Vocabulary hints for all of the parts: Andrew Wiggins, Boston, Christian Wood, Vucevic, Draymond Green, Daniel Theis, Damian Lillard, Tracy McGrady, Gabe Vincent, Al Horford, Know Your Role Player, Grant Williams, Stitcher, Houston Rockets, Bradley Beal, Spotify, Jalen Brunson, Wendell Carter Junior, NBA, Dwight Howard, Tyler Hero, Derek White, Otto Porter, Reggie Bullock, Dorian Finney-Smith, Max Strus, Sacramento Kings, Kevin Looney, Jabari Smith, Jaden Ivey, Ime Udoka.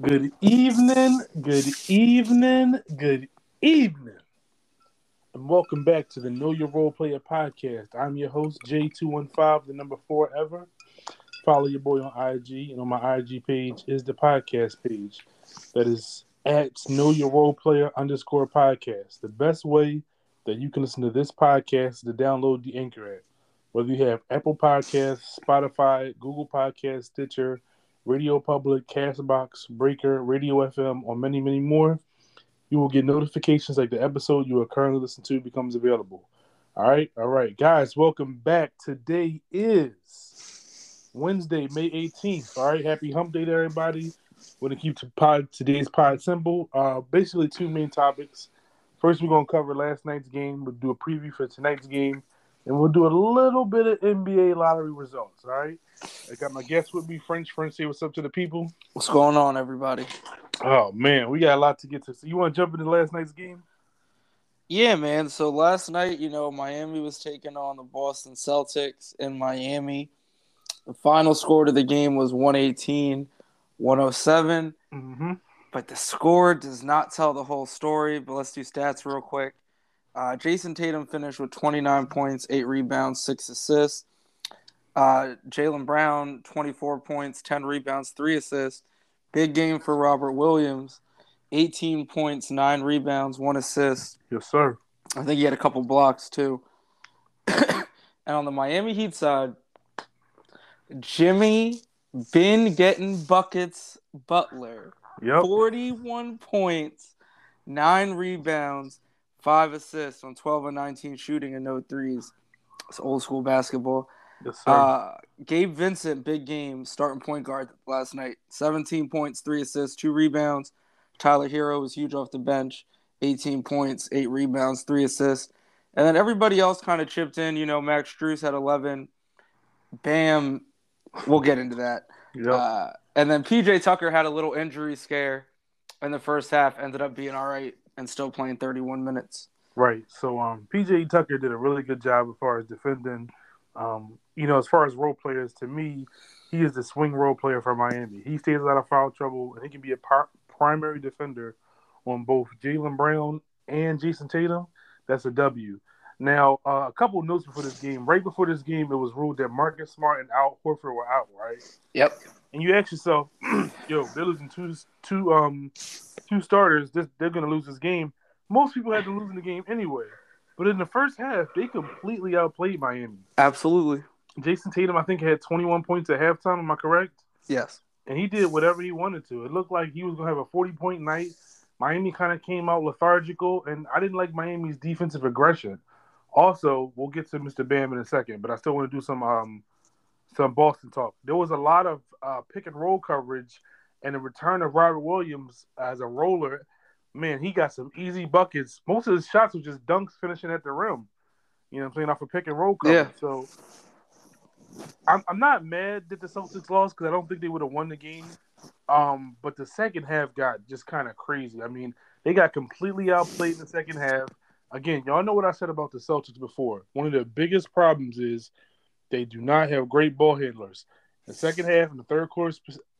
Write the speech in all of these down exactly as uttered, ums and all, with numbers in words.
Good evening, good evening, good evening, and welcome back to the Know Your Role Player podcast. I'm your host, J two fifteen, the number four ever. Follow your boy on I G, and on my I G page is the podcast page. That is at Know Your Role Player underscore podcast. The best way that you can listen to this podcast is to download the Anchor app. Whether you have Apple Podcasts, Spotify, Google Podcasts, Stitcher, Radio Public, Castbox, Breaker, Radio F M, or many, many more, you will get notifications like the episode you are currently listening to becomes available. All right, all right, guys, welcome back. Today is Wednesday, May eighteenth. All right, happy hump day to everybody. We're going to keep to pod, today's pod simple. Uh, basically, two main topics. First, we're going to cover last night's game. We'll do a preview for tonight's game. And we'll do a little bit of N B A lottery results, all right? I got my guest with me, French. French, say what's up to the people. What's going on, everybody? Oh, man, we got a lot to get to. So you want to jump into last night's game? Yeah, man. So last night, you know, Miami was taking on the Boston Celtics in Miami. The final score to the game was one eighteen one oh seven. Mm-hmm. But the score does not tell the whole story. But let's do stats real quick. Uh, Jason Tatum finished with twenty-nine points, eight rebounds, six assists. Uh, Jaylen Brown, twenty-four points, ten rebounds, three assists. Big game for Robert Williams, eighteen points, nine rebounds, one assist. Yes, sir. I think he had a couple blocks, too. And on the Miami Heat side, Jimmy been getting buckets Butler. Yep. forty-one points, nine rebounds, five assists on twelve of nineteen shooting and no threes. It's old school basketball. Yes, sir. Uh, Gabe Vincent, big game, starting point guard last night. seventeen points, three assists, two rebounds. Tyler Hero was huge off the bench. eighteen points, eight rebounds, three assists. And then everybody else kind of chipped in. You know, Max Strus had eleven. Bam. We'll get into that. Yep. Uh, and then P J. Tucker had a little injury scare in the first half, ended up being all right. And still playing thirty-one minutes. Right. So, um, P J. Tucker did a really good job as far as defending. Um, you know, as far as role players, to me, he is the swing role player for Miami. He stays out of foul trouble, and he can be a par- primary defender on both Jaylen Brown and Jason Tatum. That's a W. Now, uh, a couple of notes before this game. Right before this game, it was ruled that Marcus Smart and Al Horford were out, right? Yep. And you ask yourself, yo, they're losing two, two, um, two starters. This, they're going to lose this game. Most people had to lose in the game anyway. But in the first half, they completely outplayed Miami. Absolutely. Jason Tatum, I think, had twenty-one points at halftime. Am I correct? Yes. And he did whatever he wanted to. It looked like he was going to have a forty-point night. Miami kind of came out lethargical, and I didn't like Miami's defensive aggression. Also, we'll get to Mister Bam in a second, but I still want to do some um, some Boston talk. There was a lot of uh, pick-and-roll coverage, and the return of Robert Williams as a roller. Man, he got some easy buckets. Most of his shots were just dunks finishing at the rim. You know what I'm saying? Off of pick-and-roll coverage. Yeah. So, I'm, I'm not mad that the Celtics lost because I don't think they would have won the game. Um, but the second half got just kind of crazy. I mean, they got completely outplayed in the second half. Again, y'all know what I said about the Celtics before. One of their biggest problems is they do not have great ball handlers. The second half and the third quarter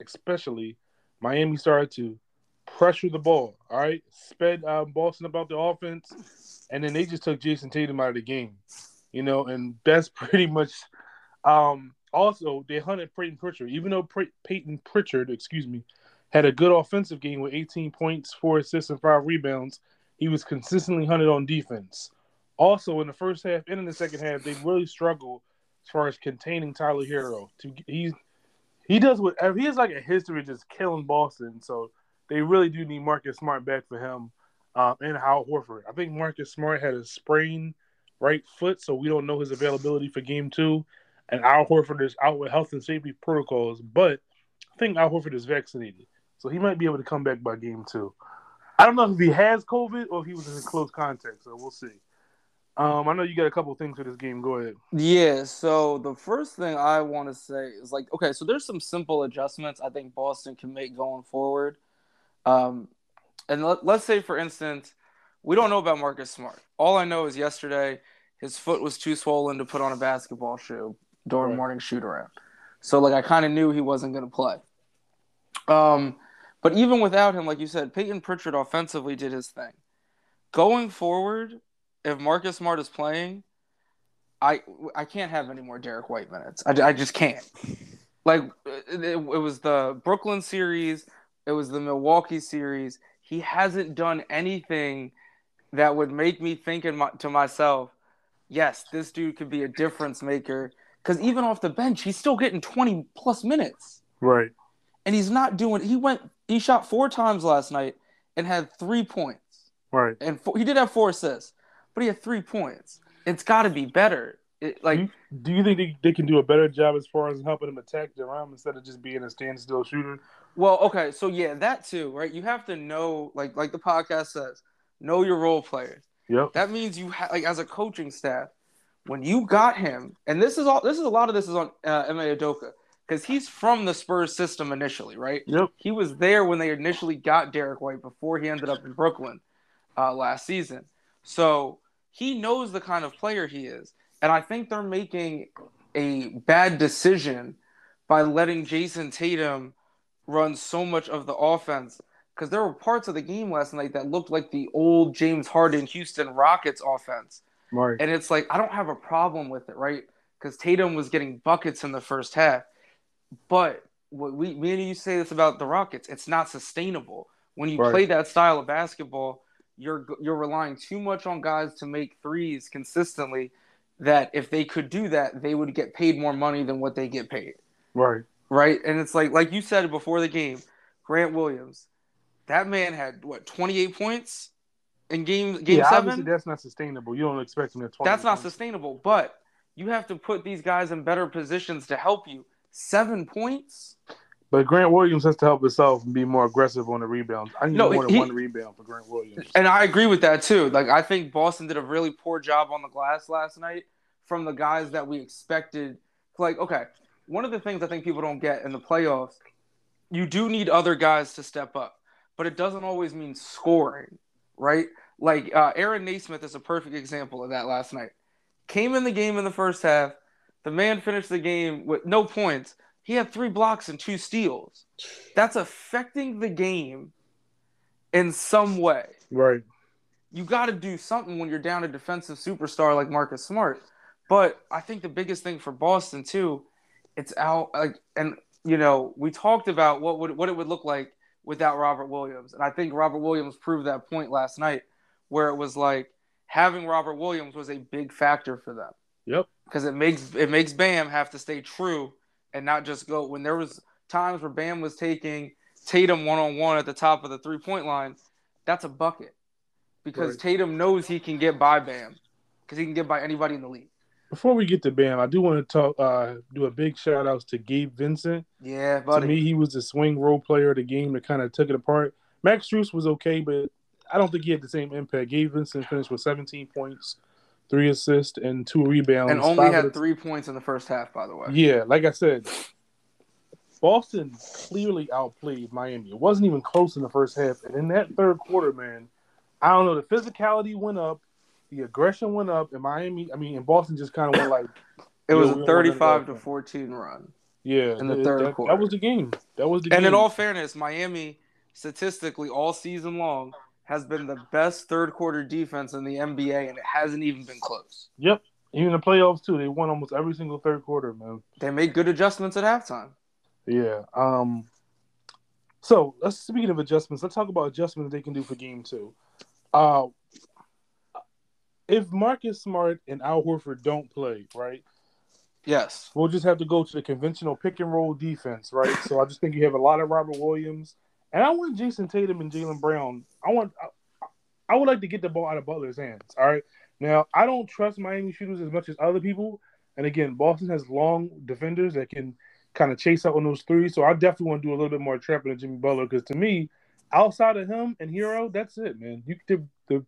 especially, Miami started to pressure the ball, all right? Sped um, Boston about the offense, and then they just took Jason Tatum out of the game, you know, and that's pretty much um, – also, they hunted Peyton Pritchard. Even though P- Peyton Pritchard, excuse me, had a good offensive game with eighteen points, four assists, and five rebounds, he was consistently hunted on defense. Also, in the first half and in the second half, they really struggled as far as containing Tyler Hero. To he he does whatever. He has like a history of just killing Boston, so they really do need Marcus Smart back for him uh, and Al Horford. I think Marcus Smart had a sprained right foot, so we don't know his availability for game two. And Al Horford is out with health and safety protocols, but I think Al Horford is vaccinated, so he might be able to come back by game two. I don't know if he has COVID or if he was in close contact, so we'll see. Um, I know you got a couple things for this game. Go ahead. Yeah, so the first thing I want to say is, like, okay, so there's some simple adjustments I think Boston can make going forward. Um, and let, let's say, for instance, we don't know about Marcus Smart. All I know is yesterday his foot was too swollen to put on a basketball shoe during right. morning shoot-around. So, like, I kind of knew he wasn't going to play. Um But even without him, like you said, Peyton Pritchard offensively did his thing. Going forward, if Marcus Smart is playing, I I can't have any more Derek White minutes. I, I just can't. Like, it, it was the Brooklyn series. It was the Milwaukee series. He hasn't done anything that would make me think in my, to myself, yes, this dude could be a difference maker. Because even off the bench, he's still getting twenty-plus minutes. Right. And he's not doing – he went – he shot four times last night and had three points. Right. And four, he did have four assists, but he had three points. It's got to be better. It, like, do you, do you think they, they can do a better job as far as helping him attack Durant instead of just being a standstill shooter? Well, okay, so yeah, that too, right? You have to know, like like the podcast says, know your role players. Yep. That means you ha- like as a coaching staff, when you got him, and this is all this is a lot of this is on uh, Ime Udoka, because he's from the Spurs system initially, right? Yep. He was there when they initially got Derek White before he ended up in Brooklyn uh, last season. So he knows the kind of player he is. And I think they're making a bad decision by letting Jason Tatum run so much of the offense, because there were parts of the game last night that looked like the old James Harden Houston Rockets offense. Right. And it's like, I don't have a problem with it, right? Because Tatum was getting buckets in the first half. But what we, me and you say this about the Rockets, it's not sustainable. When you right. play that style of basketball, you're you're relying too much on guys to make threes consistently, that if they could do that, they would get paid more money than what they get paid. Right. Right? And it's like, like you said before the game, Grant Williams, that man had, what, twenty-eight points in game, game yeah, seven? Obviously that's not sustainable. You don't expect him to twenty. That's not points. Sustainable, but you have to put these guys in better positions to help you. Seven points? But Grant Williams has to help himself and be more aggressive on the rebounds. I need no, more he, than one rebound for Grant Williams. And I agree with that, too. Like, I think Boston did a really poor job on the glass last night from the guys that we expected. Like, okay, one of the things I think people don't get in the playoffs, you do need other guys to step up, but it doesn't always mean scoring, right? Like, uh, Aaron Naismith is a perfect example of that last night. Came in the game in the first half. The man finished the game with no points. He had three blocks and two steals. That's affecting the game in some way. Right. You got to do something when you're down a defensive superstar like Marcus Smart. But I think the biggest thing for Boston, too, it's out. Like, and, you know, we talked about what would what it would look like without Robert Williams. And I think Robert Williams proved that point last night, where it was like having Robert Williams was a big factor for them. Yep. Because it makes it makes Bam have to stay true and not just go. When there was times where Bam was taking Tatum one-on-one at the top of the three-point line, that's a bucket. Because right. Tatum knows he can get by Bam, because he can get by anybody in the league. Before we get to Bam, I do want to talk. Uh, do a big shout-out to Gabe Vincent. Yeah, buddy. To me, he was the swing role player of the game that kind of took it apart. Max Strus was okay, but I don't think he had the same impact. Gabe Vincent finished with seventeen points, three assists, and two rebounds. And only had of... three points in the first half, by the way. Yeah, like I said, Boston clearly outplayed Miami. It wasn't even close in the first half. And in that third quarter, man, I don't know, the physicality went up, the aggression went up, and Miami, I mean, and Boston just kind of went like... it was know, a thirty-five to fourteen run. Yeah. In the it, third that, quarter. That was the game. That was the and game. And in all fairness, Miami, statistically, all season long, has been the best third-quarter defense in the N B A, and it hasn't even been close. Yep. Even the playoffs, too. They won almost every single third quarter, man. They made good adjustments at halftime. Yeah. Um. So, let's, speaking of adjustments, let's talk about adjustments they can do for Game two. Uh, if Marcus Smart and Al Horford don't play, right? Yes. We'll just have to go to the conventional pick-and-roll defense, right? So, I just think you have a lot of Robert Williams. And I want Jason Tatum and Jaylen Brown. I want, I, I would like to get the ball out of Butler's hands. All right. Now, I don't trust Miami shooters as much as other people. And again, Boston has long defenders that can kind of chase out on those threes. So I definitely want to do a little bit more trapping to Jimmy Butler, because to me, outside of him and Hero, that's it, man. You the, the,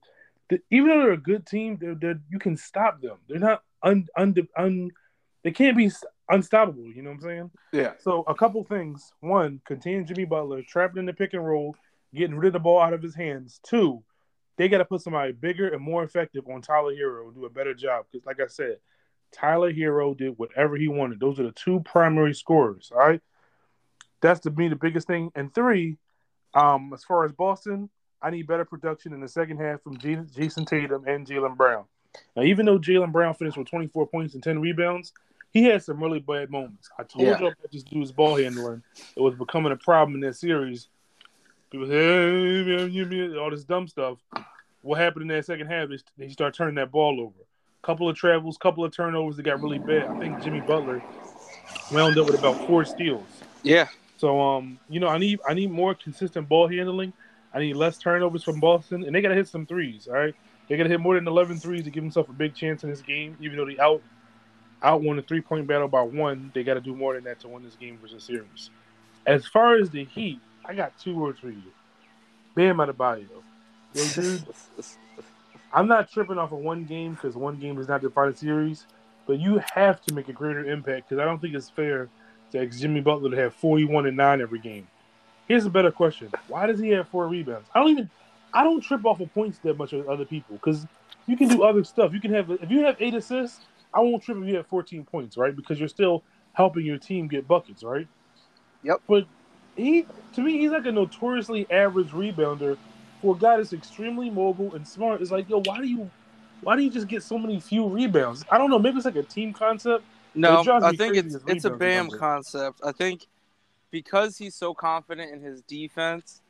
the, even though they're a good team, they're, they're, you can stop them. They're not un, un, un they can't be. Unstoppable, you know what I'm saying? Yeah. So a couple things. One, containing Jimmy Butler, trapping in the pick and roll, getting rid of the ball out of his hands. Two, they got to put somebody bigger and more effective on Tyler Hero and do a better job. Because like I said, Tyler Hero did whatever he wanted. Those are the two primary scorers, all right? That's to me the biggest thing. And three, Um, as far as Boston, I need better production in the second half from G- Jason Tatum and Jaylen Brown. Now, even though Jaylen Brown finished with twenty-four points and ten rebounds, he had some really bad moments. I told yeah. you about this dude's ball handling. It was becoming a problem in that series. People say, all this dumb stuff. What happened in that second half is they start turning that ball over. Couple of travels, couple of turnovers that got really bad. I think Jimmy Butler wound up with about four steals. Yeah. So, um, you know, I need I need more consistent ball handling. I need less turnovers from Boston, and they got to hit some threes, all right? They got to hit more than eleven threes to give themselves a big chance in this game. Even though they out out won the three-point battle by one, they got to do more than that to win this game versus series. As far as the Heat, I got two words for you. Bam Adebayo. Yo, dude, I'm not tripping off of one game because one game does not define a series, but you have to make a greater impact because I don't think it's fair to ask Jimmy Butler to have forty-one and nine every game. Here's a better question. Why does he have four rebounds? I don't even – I don't trip off of points that much of other people because you can do other stuff. You can have – if you have eight assists, I won't trip if you have fourteen points, right, because you're still helping your team get buckets, right? Yep. But he – to me, he's like a notoriously average rebounder for a guy that's extremely mobile and smart. It's like, yo, why do you – why do you just get so many few rebounds? I don't know. Maybe it's like a team concept. No, I think it's it's a Bam concept. I think – because he's so confident in his defense,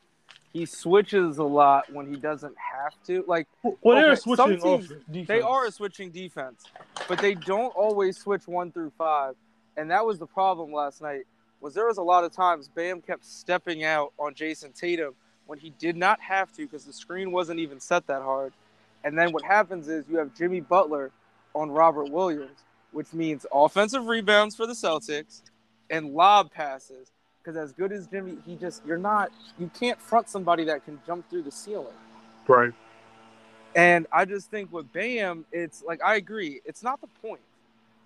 he switches a lot when he doesn't have to. Like, well, they're okay, switching teams, defense. They are a switching defense, but they don't always switch one through five. And that was the problem last night, was there was a lot of times Bam kept stepping out on Jason Tatum when he did not have to because the screen wasn't even set that hard. And then what happens is you have Jimmy Butler on Robert Williams, which means offensive rebounds for the Celtics and lob passes. Because as good as Jimmy, he just – you're not – you can't front somebody that can jump through the ceiling. Right. And I just think with Bam, it's like I agree. It's not the point.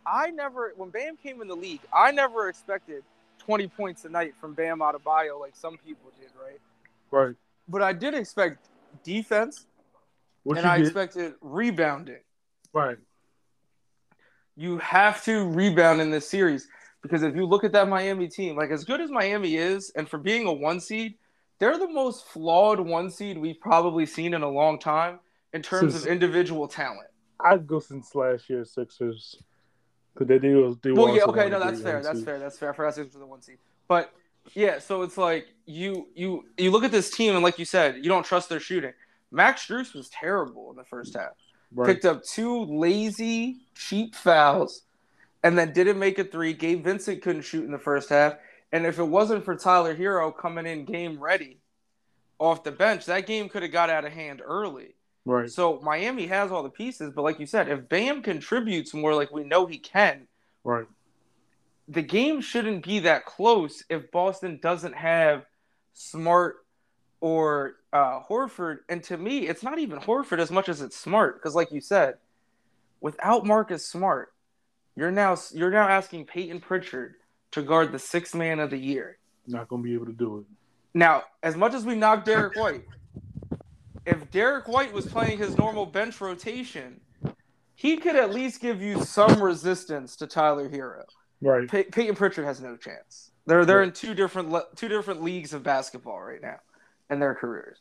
I never – when Bam came in the league, I never expected twenty points a night from Bam Adebayo like some people did, right? Right. But I did expect defense, what and I did? expected rebounding. Right. You have to rebound in this series. Because if you look at that Miami team, like as good as Miami is, and for being a one seed, they're the most flawed one seed we've probably seen in a long time in terms since, of individual talent. I'd go since last year's Sixers. But they do, they well, yeah, okay, no, that's fair, that's fair, that's fair. I forgot Sixers were the one seed. But yeah, so it's like you you you look at this team, and like you said, you don't trust their shooting. Max Strus was terrible in the first half. Right. Picked up two lazy, cheap fouls. And then didn't make a three. Gabe Vincent couldn't shoot in the first half. And if it wasn't for Tyler Hero coming in game ready off the bench, that game could have got out of hand early. Right. So Miami has all the pieces. But like you said, if Bam contributes more like we know he can, right, the game shouldn't be that close if Boston doesn't have Smart or uh, Horford. And to me, it's not even Horford as much as it's Smart. Because like you said, without Marcus Smart, You're now you're now asking Peyton Pritchard to guard the sixth man of the year. Not going to be able to do it. Now, as much as we knock Derek White, if Derek White was playing his normal bench rotation, he could at least give you some resistance to Tyler Hero. Right. Pey- Peyton Pritchard has no chance. They're they're right. in two different le- two different leagues of basketball right now in their careers.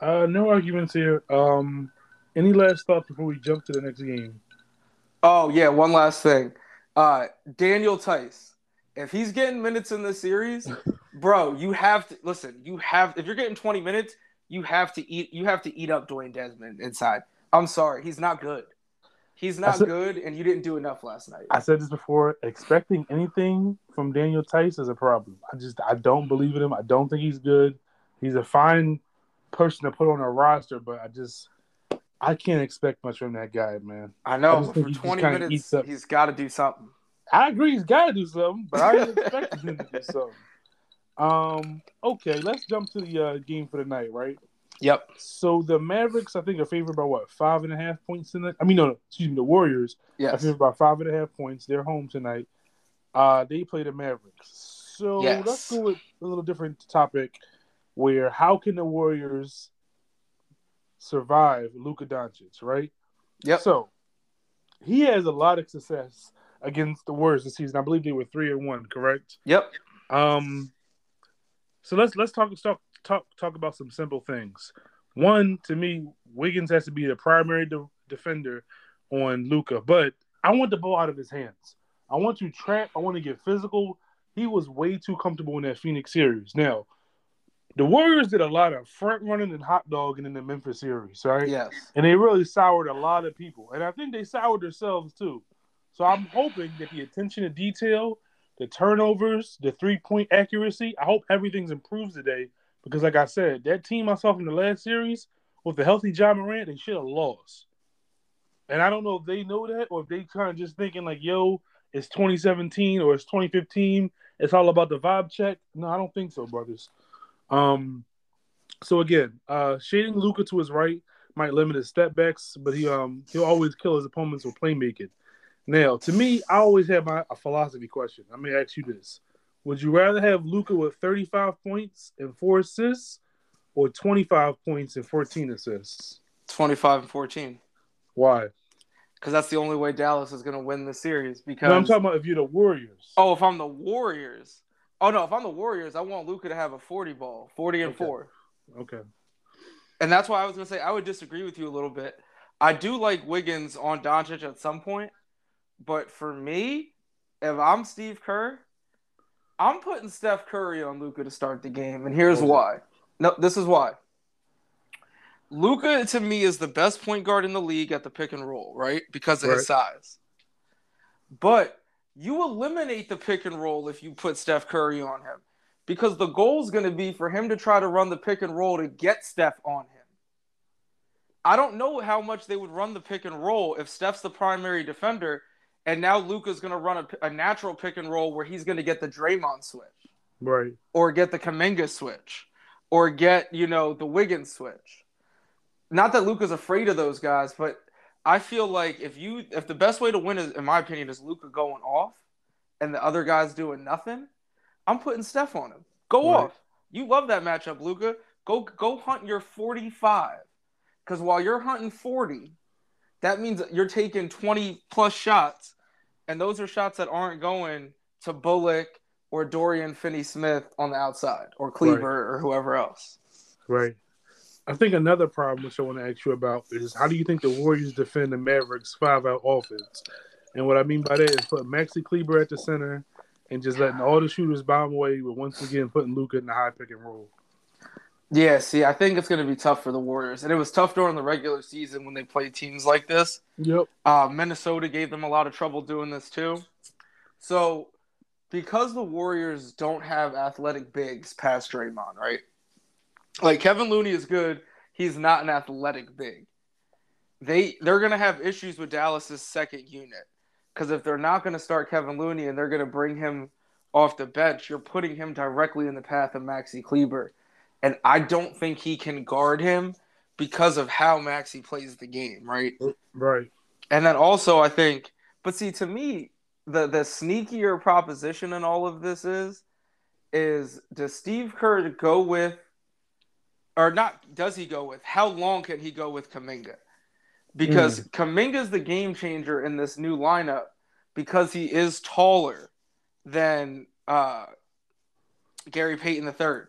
Uh, no arguments here. Um, any last thoughts before we jump to the next game? Oh, yeah, one last thing. Uh, Daniel Theis, if he's getting minutes in this series, bro, you have to – listen, you have – if you're getting twenty minutes, you have to eat You have to eat up Dwayne Desmond inside. I'm sorry. He's not good. He's not said, good, and you didn't do enough last night. I said this before. Expecting anything from Daniel Theis is a problem. I just – I don't believe in him. I don't think he's good. He's a fine person to put on a roster, but I just – I can't expect much from that guy, man. I know. I but for twenty minutes, he's got to do something. I agree. He's got to do something, but I was expecting him to do something. Um, okay, let's jump to the uh, game for the night, right? Yep. So the Mavericks, I think, are favored by, what, five and a half points tonight? I mean, no, no excuse me, the Warriors yes. are favored by five and a half points. They're home tonight. Uh, they play the Mavericks. So yes. let's go with a little different topic where how can the Warriors – survive Luka Doncic, right? Yep. So he has a lot of success against the Warriors this season. I believe they were three and one, correct? Yep. Um. So let's let's talk talk talk talk about some simple things. One, to me, Wiggins has to be the primary de- defender on Luka, but I want the ball out of his hands. I want to trap. I want to get physical. He was way too comfortable in that Phoenix series. Now, the Warriors did a lot of front running and hot dogging in the Memphis series, right? Yes. And they really soured a lot of people, and I think they soured themselves too. So I'm hoping that the attention to detail, the turnovers, the three-point accuracy, I hope everything's improved today because, like I said, that team I saw from the last series, with the healthy Ja Morant, they should have lost. And I don't know if they know that or if they kind of just thinking like, yo, it's twenty seventeen or it's twenty fifteen. It's all about the vibe check. No, I don't think so, brothers. Um, so, again, uh, shading Luka to his right might limit his stepbacks, but he, um, he'll always kill his opponents with playmaking. Now, to me, I always have my a philosophy question. I'm going to ask you this. Would you rather have Luka with thirty-five points and four assists or twenty-five points and fourteen assists? twenty-five and fourteen. Why? Because that's the only way Dallas is going to win the series. Because no, I'm talking about if you're the Warriors. Oh, if I'm the Warriors. Oh, no, if I'm the Warriors, I want Luka to have a forty ball, forty and okay. four. Okay. And that's why I was going to say I would disagree with you a little bit. I do like Wiggins on Doncic at some point. But for me, if I'm Steve Kerr, I'm putting Steph Curry on Luka to start the game, and here's why. No, this is why. Luka, to me, is the best point guard in the league at the pick and roll, right? Because of right. his size. But you eliminate the pick and roll if you put Steph Curry on him, because the goal is going to be for him to try to run the pick and roll to get Steph on him. I don't know how much they would run the pick and roll if Steph's the primary defender. And now Luka's going to run a, a natural pick and roll where he's going to get the Draymond switch. Right. Or get the Kaminga switch. Or get, you know, the Wiggins switch. Not that Luka's afraid of those guys, but I feel like if you if the best way to win, is, in my opinion, is Luka going off and the other guys doing nothing, I'm putting Steph on him. Go right. off. You love that matchup, Luka. Go, go hunt your forty-five. Because while you're hunting forty, that means you're taking twenty-plus shots. And those are shots that aren't going to Bullock or Dorian Finney-Smith on the outside or Kleber right. or whoever else. Right. I think another problem which I want to ask you about is how do you think the Warriors defend the Mavericks' five-out offense? And what I mean by that is put Maxi Kleber at the center and just letting all the shooters bomb away, but once again putting Luka in the high pick and roll. Yeah, see, I think it's going to be tough for the Warriors. And it was tough during the regular season when they played teams like this. Yep. Uh, Minnesota gave them a lot of trouble doing this too. So, because the Warriors don't have athletic bigs past Draymond, right? Like, Kevin Looney is good. He's not an athletic big. They, they're going to have issues with Dallas's second unit. Because if they're not going to start Kevin Looney and they're going to bring him off the bench, you're putting him directly in the path of Maxi Kleber. And I don't think he can guard him because of how Maxi plays the game, right? Right. And then also I think – but see, to me, the, the sneakier proposition in all of this is, is does Steve Kerr go with – or not does he go with, how long can he go with Kaminga? Because mm. Kaminga's the game changer in this new lineup because he is taller than uh, Gary Payton the third.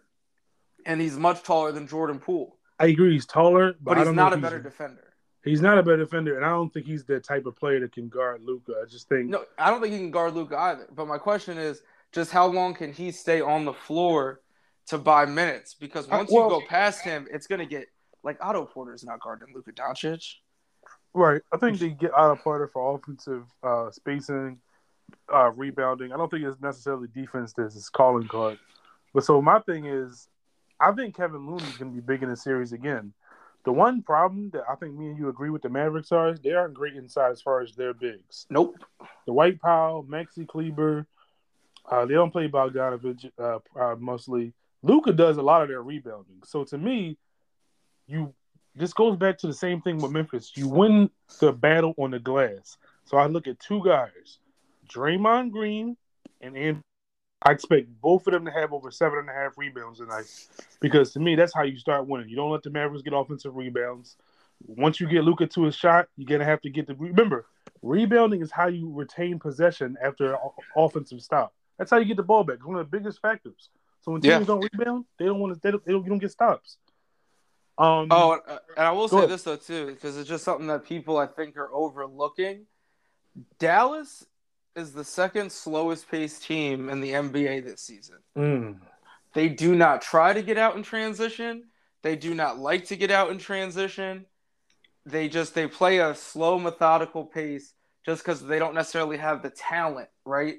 And he's much taller than Jordan Poole. I agree. He's taller, but, but he's I don't not know a better he's, defender. He's not a better defender, and I don't think he's the type of player that can guard Luka. I just think – No, I don't think he can guard Luka either. But my question is just how long can he stay on the floor to buy minutes? Because once I, well, you go past him, it's going to get – like Otto Porter is not guarding Luka Doncic. Right. I think they get Otto Porter for offensive uh, spacing, uh, rebounding. I don't think it's necessarily defense that's his calling card. But so my thing is – I think Kevin Looney's going to be big in the series again. The one problem that I think me and you agree with the Mavericks are is they aren't great inside as far as their bigs. Nope. The Dwight Powell, Maxi Kleber, uh, they don't play Bogdanović uh, uh, mostly. Luka does a lot of their rebounding. So to me, you this goes back to the same thing with Memphis. You win the battle on the glass. So I look at two guys, Draymond Green and Andrew. I expect both of them to have over seven and a half rebounds tonight because, to me, that's how you start winning. You don't let the Mavericks get offensive rebounds. Once you get Luka to his shot, you're going to have to get the – remember, rebounding is how you retain possession after an offensive stop. That's how you get the ball back. It's one of the biggest factors. So when teams yeah. don't rebound, they don't want to. They don't, they don't, you don't get stops. Um, oh, and, and I will say ahead. this though too, because it's just something that people I think are overlooking. Dallas is the second slowest paced team in the N B A this season. Mm. They do not try to get out in transition. They do not like to get out in transition. They just they play a slow, methodical pace just because they don't necessarily have the talent, right,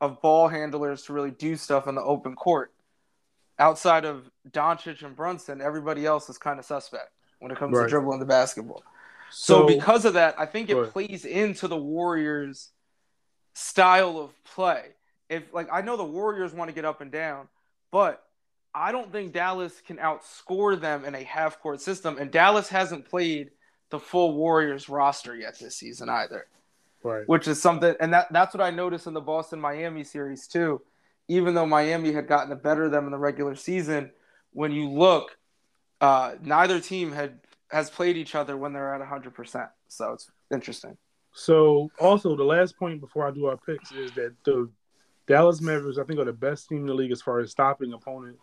of ball handlers to really do stuff in the open court. Outside of Doncic and Brunson, everybody else is kind of suspect when it comes right. to dribbling the basketball. So, so because of that, I think it right. plays into the Warriors' style of play. If like I know the Warriors want to get up and down, but I don't think Dallas can outscore them in a half-court system, and Dallas hasn't played the full Warriors roster yet this season either, right? Which is something – and that, that's what I noticed in the Boston-Miami series too. Even though Miami had gotten the better of them in the regular season, when you look, uh, neither team had has played each other when they're at one hundred percent. So it's interesting. So also the last point before I do our picks is that the Dallas Mavericks, I think, are the best team in the league as far as stopping opponent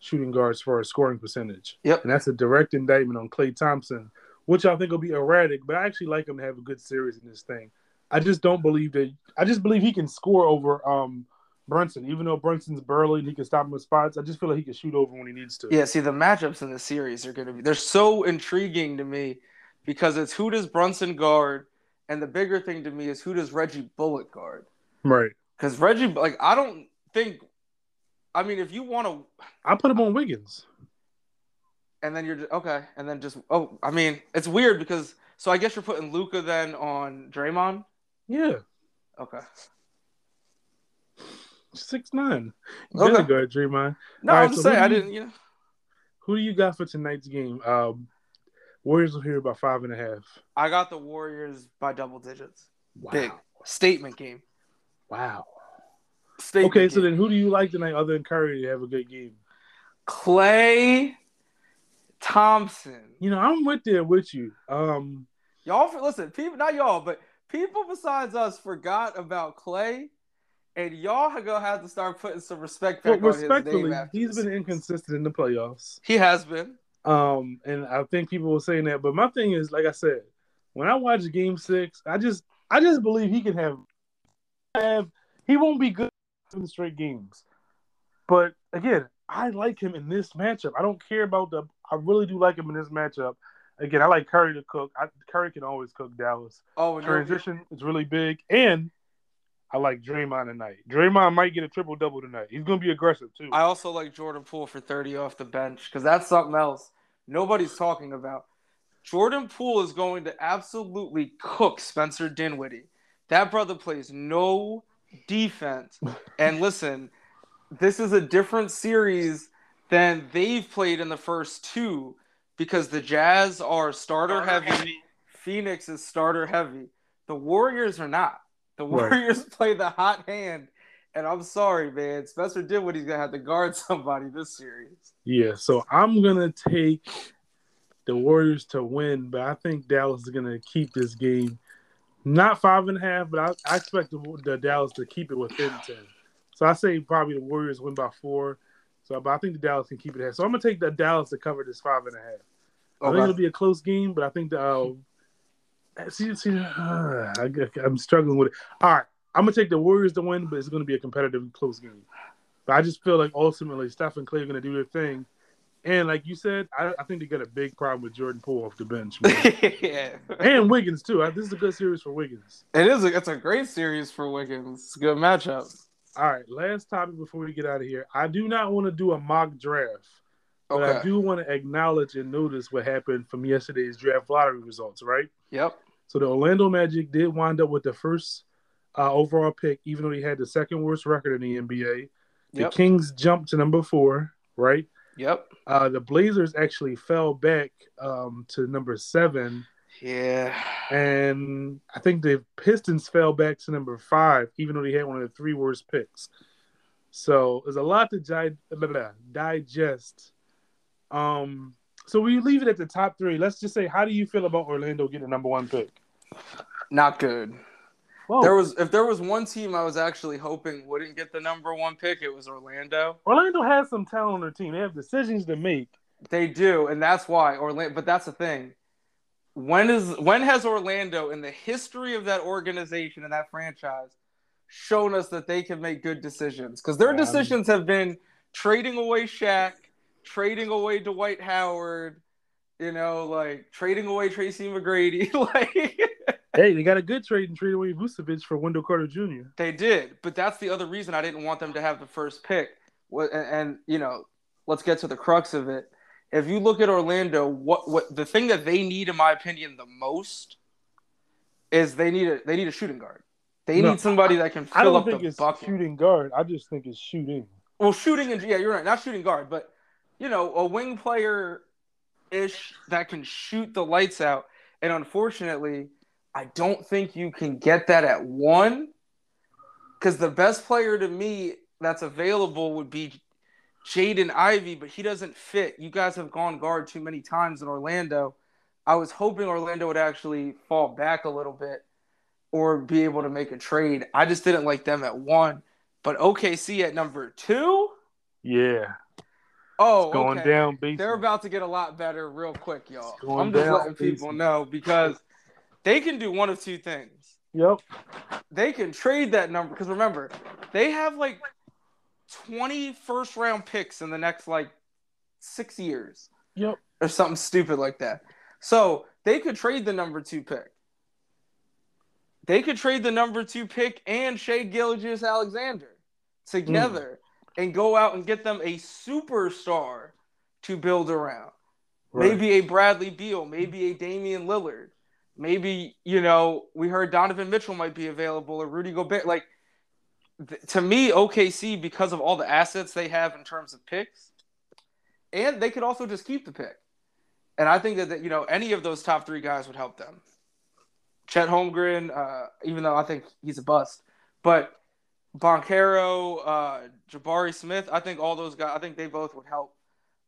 shooting guards for a scoring percentage. Yep. And that's a direct indictment on Klay Thompson, which I think will be erratic, but I actually like him to have a good series in this thing. I just don't believe that – I just believe he can score over – um. Brunson, even though Brunson's burly and he can stop him with spots, I just feel like he can shoot over when he needs to. Yeah, see, the matchups in the series are going to be – they're so intriguing to me because it's who does Brunson guard, and the bigger thing to me is who does Reggie Bullock guard. Right. Because Reggie – like, I don't think – I mean, if you want to – I put him on Wiggins. And then you're – okay, and then just – oh, I mean, it's weird because – so I guess you're putting Luka then on Draymond? Yeah. Okay. Six nine. Okay. Better guard, Draymond. No, right, I'm just so saying you, I didn't. You know, who do you got for tonight's game? Um, Warriors will hear about five and a half. I got the Warriors by double digits. Wow. Big statement game. Wow. Statement okay, game. So then who do you like tonight other than Curry to have a good game? Klay Thompson. You know I'm right there with you. Um, y'all for, listen, people not y'all, but people besides us forgot about Klay. And y'all are going to have to start putting some respect back well, on his name after he's this. Been inconsistent in the playoffs. He has been. Um, and I think people were saying that. But my thing is, like I said, when I watch Game six, I just I just believe he can have, have – he won't be good in straight games. But, again, I like him in this matchup. I don't care about the – I really do like him in this matchup. Again, I like Curry to cook. I, Curry can always cook Dallas. Oh, and transition no, is really big. And – I like Draymond tonight. Draymond might get a triple-double tonight. He's going to be aggressive, too. I also like Jordan Poole for thirty off the bench because that's something else nobody's talking about. Jordan Poole is going to absolutely cook Spencer Dinwiddie. That brother plays no defense. And listen, this is a different series than they've played in the first two because the Jazz are starter-heavy. Starter heavy. Phoenix is starter-heavy. The Warriors are not. The Warriors right. play the hot hand, and I'm sorry, man. Spencer Dinwiddie's going to have to guard somebody this series. Yeah, so I'm going to take the Warriors to win, but I think Dallas is going to keep this game. Not five and a half, but I, I expect the, the Dallas to keep it within ten. So I say probably the Warriors win by four. So, but I think the Dallas can keep it half. So I'm going to take the Dallas to cover this five and a half. Okay. I think it'll be a close game, but I think the uh, – See, see, uh, I, I'm struggling with it. All right, I'm going to take the Warriors to win, but it's going to be a competitive close game. But I just feel like ultimately Steph and Klay are going to do their thing. And like you said, I, I think they got a big problem with Jordan Poole off the bench. Yeah. And Wiggins, too. I, this is a good series for Wiggins. It is. A, it's a great series for Wiggins. It's a good matchup. All right, last topic before we get out of here. I do not want to do a mock draft, but okay. I do want to acknowledge and notice what happened from yesterday's draft lottery results, right? Yep. So the Orlando Magic did wind up with the first uh, overall pick, even though he had the second worst record in the N B A. The yep. Kings jumped to number four, right? Yep. Uh, the Blazers actually fell back um, to number seven. Yeah. And I think the Pistons fell back to number five, even though they had one of the three worst picks. So there's a lot to di- blah, blah, digest. Um, so we leave it at the top three. Let's just say, how do you feel about Orlando getting the number one pick? Not good. Whoa. There was if there was one team I was actually hoping wouldn't get the number one pick, it was Orlando. Orlando has some talent on their team. They have decisions to make. They do, and that's why Orlando. But that's the thing. When is when has Orlando in the history of that organization and that franchise shown us that they can make good decisions? Because their um, decisions have been trading away Shaq, trading away Dwight Howard, you know, like trading away Tracy McGrady. Like, hey, they got a good trade and traded away Vucevic for Wendell Carter Junior They did, but that's the other reason I didn't want them to have the first pick. And, and you know, let's get to the crux of it. If you look at Orlando, what, what the thing that they need, in my opinion, the most is they need a they need a shooting guard. They no, need somebody that can fill up the bucket. I don't think it's bucket. shooting guard. I just think it's shooting. Well, shooting and yeah, you're right. Not shooting guard, but you know, a wing player ish that can shoot the lights out. And unfortunately, I don't think you can get that at one, because the best player to me that's available would be Jaden Ivey, but he doesn't fit. You guys have gone guard too many times in Orlando. I was hoping Orlando would actually fall back a little bit or be able to make a trade. I just didn't like them at one. But O K C at number two? Yeah. Oh, it's going okay. down, basically. They're about to get a lot better real quick, y'all. I'm just down, letting people basically. know, because they can do one of two things. Yep. They can trade that number, because remember, they have like – twenty first round picks in the next like six years. Yep. Or something stupid like that. So they could trade the number two pick. They could trade the number two pick and Shai Gilgeous-Alexander together mm. and go out and get them a superstar to build around. Right. Maybe a Bradley Beal, maybe a Damian Lillard. Maybe, you know, we heard Donovan Mitchell might be available, or Rudy Gobert. Like, to me, O K C, because of all the assets they have in terms of picks, and they could also just keep the pick. And I think that, that you know, any of those top three guys would help them. Chet Holmgren, uh, even though I think he's a bust, but Banchero, uh, Jabari Smith, I think all those guys, I think they both would help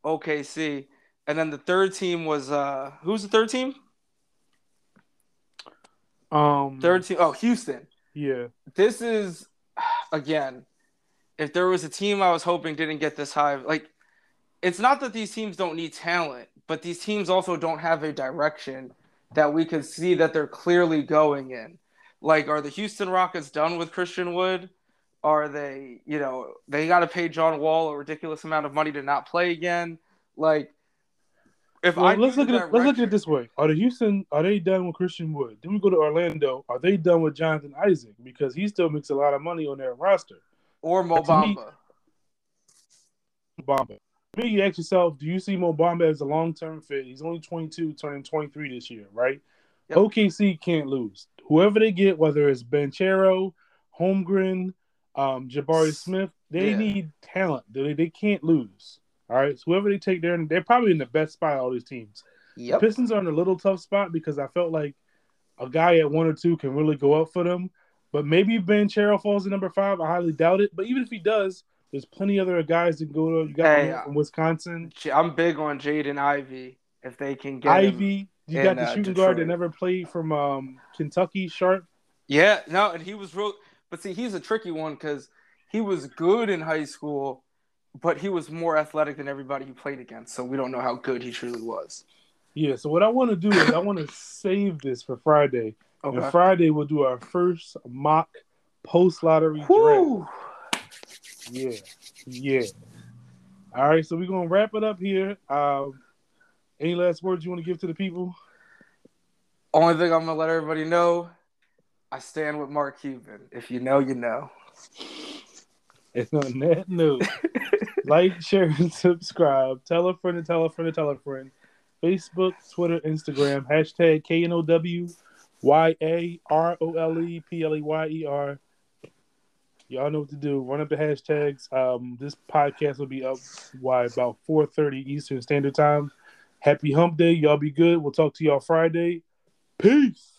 O K C. And then the third team was uh, who's the third team? Um, third team. Oh, Houston. Yeah. This is. Again, if there was a team I was hoping didn't get this high, like, it's not that these teams don't need talent, but these teams also don't have a direction that we can see that they're clearly going in. Like, are the Houston Rockets done with Christian Wood? Are they, you know, they got to pay John Wall a ridiculous amount of money to not play again? Like, if well, I let's look at it, let's look at it this way: Are the Houston are they done with Christian Wood? Then we go to Orlando. Are they done with Jonathan Isaac, because he still makes a lot of money on their roster? Or Mo Bamba. Bamba. I mean, you ask yourself: do you see Mo Bamba as a long-term fit? He's only twenty-two, turning twenty-three this year, right? Yep. O K C can't lose. Whoever they get, whether it's Banchero, Holmgren, um, Jabari Smith, they yeah. need talent. They they can't lose. All right, so whoever they take, they're, in, they're probably in the best spot of all these teams. Yep. The Pistons are in a little tough spot, because I felt like a guy at one or two can really go up for them. But maybe Banchero falls to number five. I highly doubt it. But even if he does, there's plenty of other guys that go to. You got hey, from Wisconsin. I'm big on Jaden Ivey if they can get Ivey. Him you got in, the shooting uh, guard that never played from um, Kentucky, Sharp. Yeah, no, and he was real. But see, he's a tricky one, because he was good in high school, but he was more athletic than everybody he played against, so we don't know how good he truly was. Yeah, so what I want to do is I want to save this for Friday. Okay. And Friday we'll do our first mock post-lottery Woo! draft. Yeah, yeah. All right, so we're going to wrap it up here. Um, any last words you want to give to the people? Only thing I'm going to let everybody know, I stand with Mark Cuban. If you know, you know. It's on that note. Like, share, and subscribe. Tell a friend, and tell a friend, and tell a friend. Facebook, Twitter, Instagram. Hashtag K N O W Y A R O L E P L E Y E R. Y'all know what to do. Run up the hashtags. Um, this podcast will be up why about four thirty Eastern Standard Time. Happy hump day. Y'all be good. We'll talk to y'all Friday. Peace.